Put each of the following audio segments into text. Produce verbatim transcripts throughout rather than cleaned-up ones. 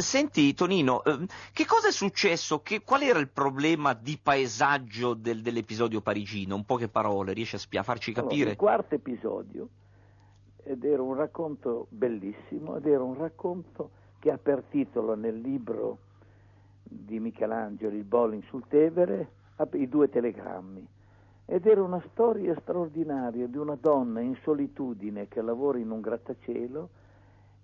Senti Tonino, che cosa è successo? Che, qual era il problema di paesaggio del, dell'episodio parigino? In poche parole, riesci a, spia- a farci capire? Allora, il quarto episodio, ed era un racconto bellissimo, ed era un racconto che ha per titolo nel libro di Michelangelo, Il bowling sul Tevere, I due telegrammi. Ed era una storia straordinaria di una donna in solitudine che lavora in un grattacielo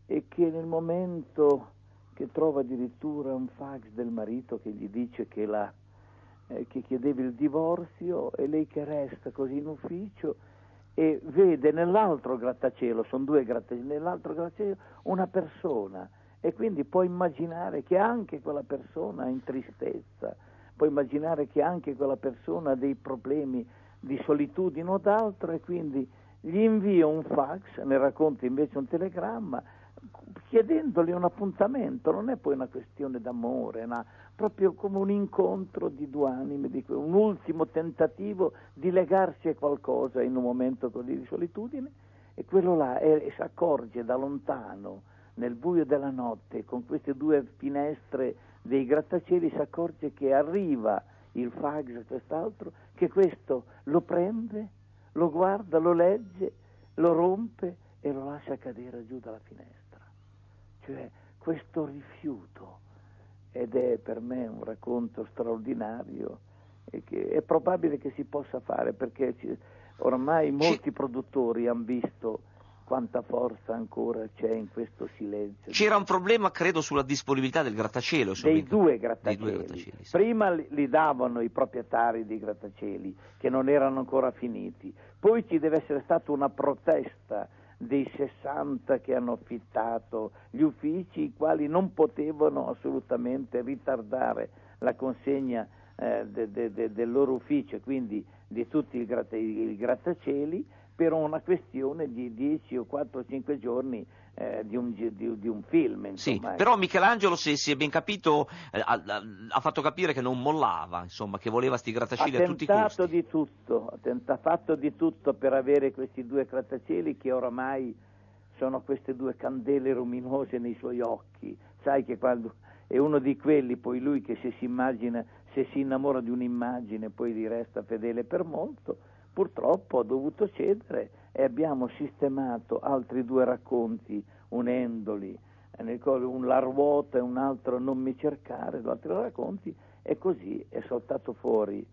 e che nel momento che trova addirittura un fax del marito che gli dice che, la, eh, che chiedeva il divorzio, e lei che resta così in ufficio e vede nell'altro grattacielo, sono due grattacieli, nell'altro grattacielo una persona, e quindi può immaginare che anche quella persona è in tristezza, può immaginare che anche quella persona ha dei problemi di solitudine o d'altro, e quindi gli invia un fax, ne racconta invece un telegramma, chiedendogli un appuntamento. Non è poi una questione d'amore, ma proprio come un incontro di due anime, di un ultimo tentativo di legarsi a qualcosa in un momento così di solitudine. E quello là si accorge da lontano, nel buio della notte, con queste due finestre dei grattacieli, si accorge che arriva il fax e quest'altro, che questo lo prende, lo guarda, lo legge, lo rompe e lo lascia cadere giù dalla finestra. Cioè, questo rifiuto, ed è per me un racconto straordinario, e che è probabile che si possa fare, perché ci, ormai molti produttori hanno visto quanta forza ancora c'è in questo silenzio. C'era un problema, credo, sulla disponibilità del grattacielo. Dei due grattacieli. Dei due grattacieli sì. Prima li, li davano i proprietari dei grattacieli, che non erano ancora finiti. Poi ci deve essere stata una protesta dei sessanta che hanno affittato gli uffici, i quali non potevano assolutamente ritardare la consegna eh, de, de, de, del loro ufficio, quindi di tutti i, gratta, i grattacieli, per una questione di dieci o quattro o cinque giorni eh, di, un, di, di un film. Insomma. Sì, però Michelangelo, se si è ben capito, eh, ha, ha fatto capire che non mollava, insomma, che voleva sti grattacieli a tutti i costi. Ha tentato di tutto, ha tenta, fatto di tutto per avere questi due grattacieli, che oramai sono queste due candele luminose nei suoi occhi. Sai che quando è uno di quelli, poi lui, che se si immagina, se si innamora di un'immagine, poi gli resta fedele per molto. Purtroppo ha dovuto cedere, e abbiamo sistemato altri due racconti unendoli, nel quale un La Ruota e un altro Non Mi Cercare, due altri racconti, e così è saltato fuori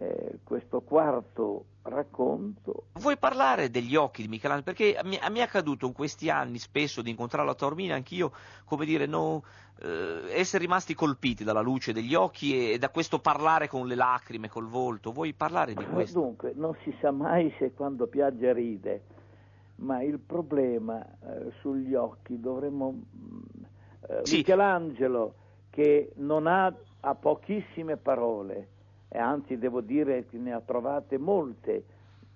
eh, questo quarto racconto. Vuoi parlare degli occhi di Michelangelo? Perché mi, mi è accaduto in questi anni spesso di incontrarlo a Taormina, anch'io, come dire, no, eh, essere rimasti colpiti dalla luce degli occhi e, e da questo parlare con le lacrime, col volto. Vuoi parlare di questo? Dunque, non si sa mai se quando piange ride, ma il problema eh, sugli occhi dovremmo... Eh, sì. Michelangelo, che non ha, ha pochissime parole, e anzi devo dire che ne ha trovate molte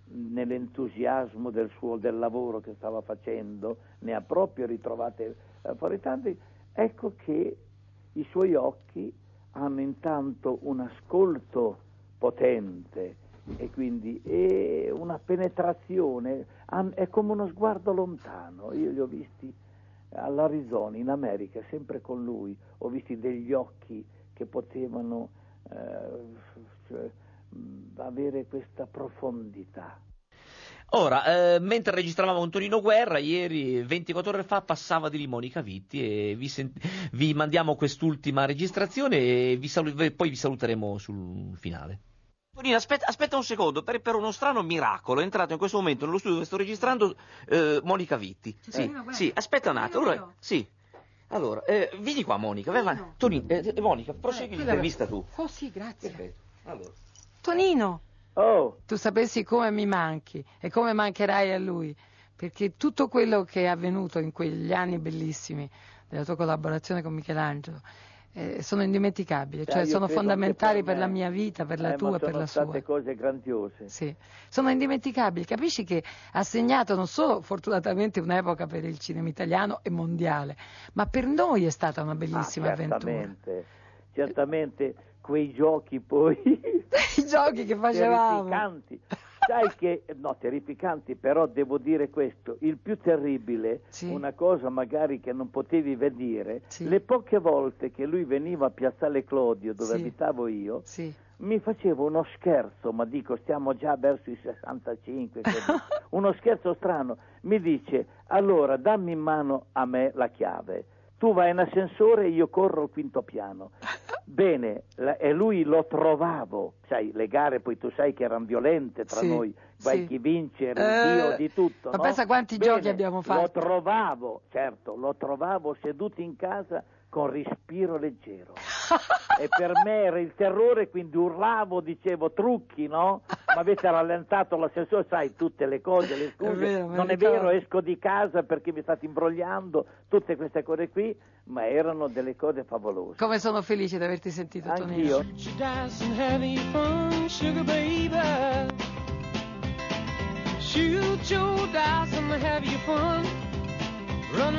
nell'entusiasmo del suo del lavoro che stava facendo, ne ha proprio ritrovate fuori tanti. Ecco che i suoi occhi hanno intanto un ascolto potente, e quindi è una penetrazione, è come uno sguardo lontano. Io li ho visti all'Arizona, in America, sempre con lui, ho visti degli occhi che potevano Cioè, avere questa profondità. Ora, eh, mentre registravamo con Tonino Guerra, ieri, ventiquattro ore fa, passava di lì Monica Vitti, e vi, sent- vi mandiamo quest'ultima registrazione e vi salu- poi vi saluteremo sul finale. Tonino, aspetta, aspetta un secondo, per, per uno strano miracolo è entrato in questo momento nello studio dove sto registrando eh, Monica Vitti. C'è sì, c'è sì, aspetta un attimo. Allora, sì. Allora, eh, vieni qua Monica, vai, vai. Tonino, eh, Monica, prosegui eh, l'intervista tu. Oh sì, grazie. Perfetto. Allora. Tonino, oh. Tu sapessi come mi manchi e come mancherai a lui, perché tutto quello che è avvenuto in quegli anni bellissimi della tua collaborazione con Michelangelo eh, sono indimenticabili, cioè, cioè sono fondamentali per, per la mia vita, per la eh, tua, per la sua. Sono state cose grandiose. Sì, sono indimenticabili, capisci che ha segnato non solo fortunatamente un'epoca per il cinema italiano e mondiale, ma per noi è stata una bellissima ah, certamente, avventura. Certamente, certamente quei giochi poi, i giochi che facevamo. Sai che, no, terrificanti, però devo dire questo, il più terribile, sì. una cosa magari che non potevi vedere, sì. le poche volte che lui veniva a Piazzale Clodio, dove sì. abitavo io, sì. mi facevo uno scherzo, ma dico, stiamo già verso i sessantacinque, uno scherzo strano, mi dice, allora dammi in mano a me la chiave, tu vai in ascensore e io corro al quinto piano. Bene, la, e lui lo trovavo, sai, le gare poi tu sai che erano violente tra sì, noi, vai sì. chi vince, rinvio eh, di tutto. Ma no? pensa quanti Bene, giochi abbiamo fatto. Lo trovavo, certo, lo trovavo seduto in casa con respiro leggero. E per me era il terrore, quindi urlavo, dicevo trucchi, no? Ma avete rallentato l'ascensore, sai, tutte le cose, le scuse, è vero, non è vero, esco di casa perché mi state imbrogliando, tutte queste cose qui, ma erano delle cose favolose. Come sono felice di averti sentito, Tonino.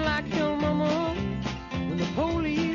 Anch'io.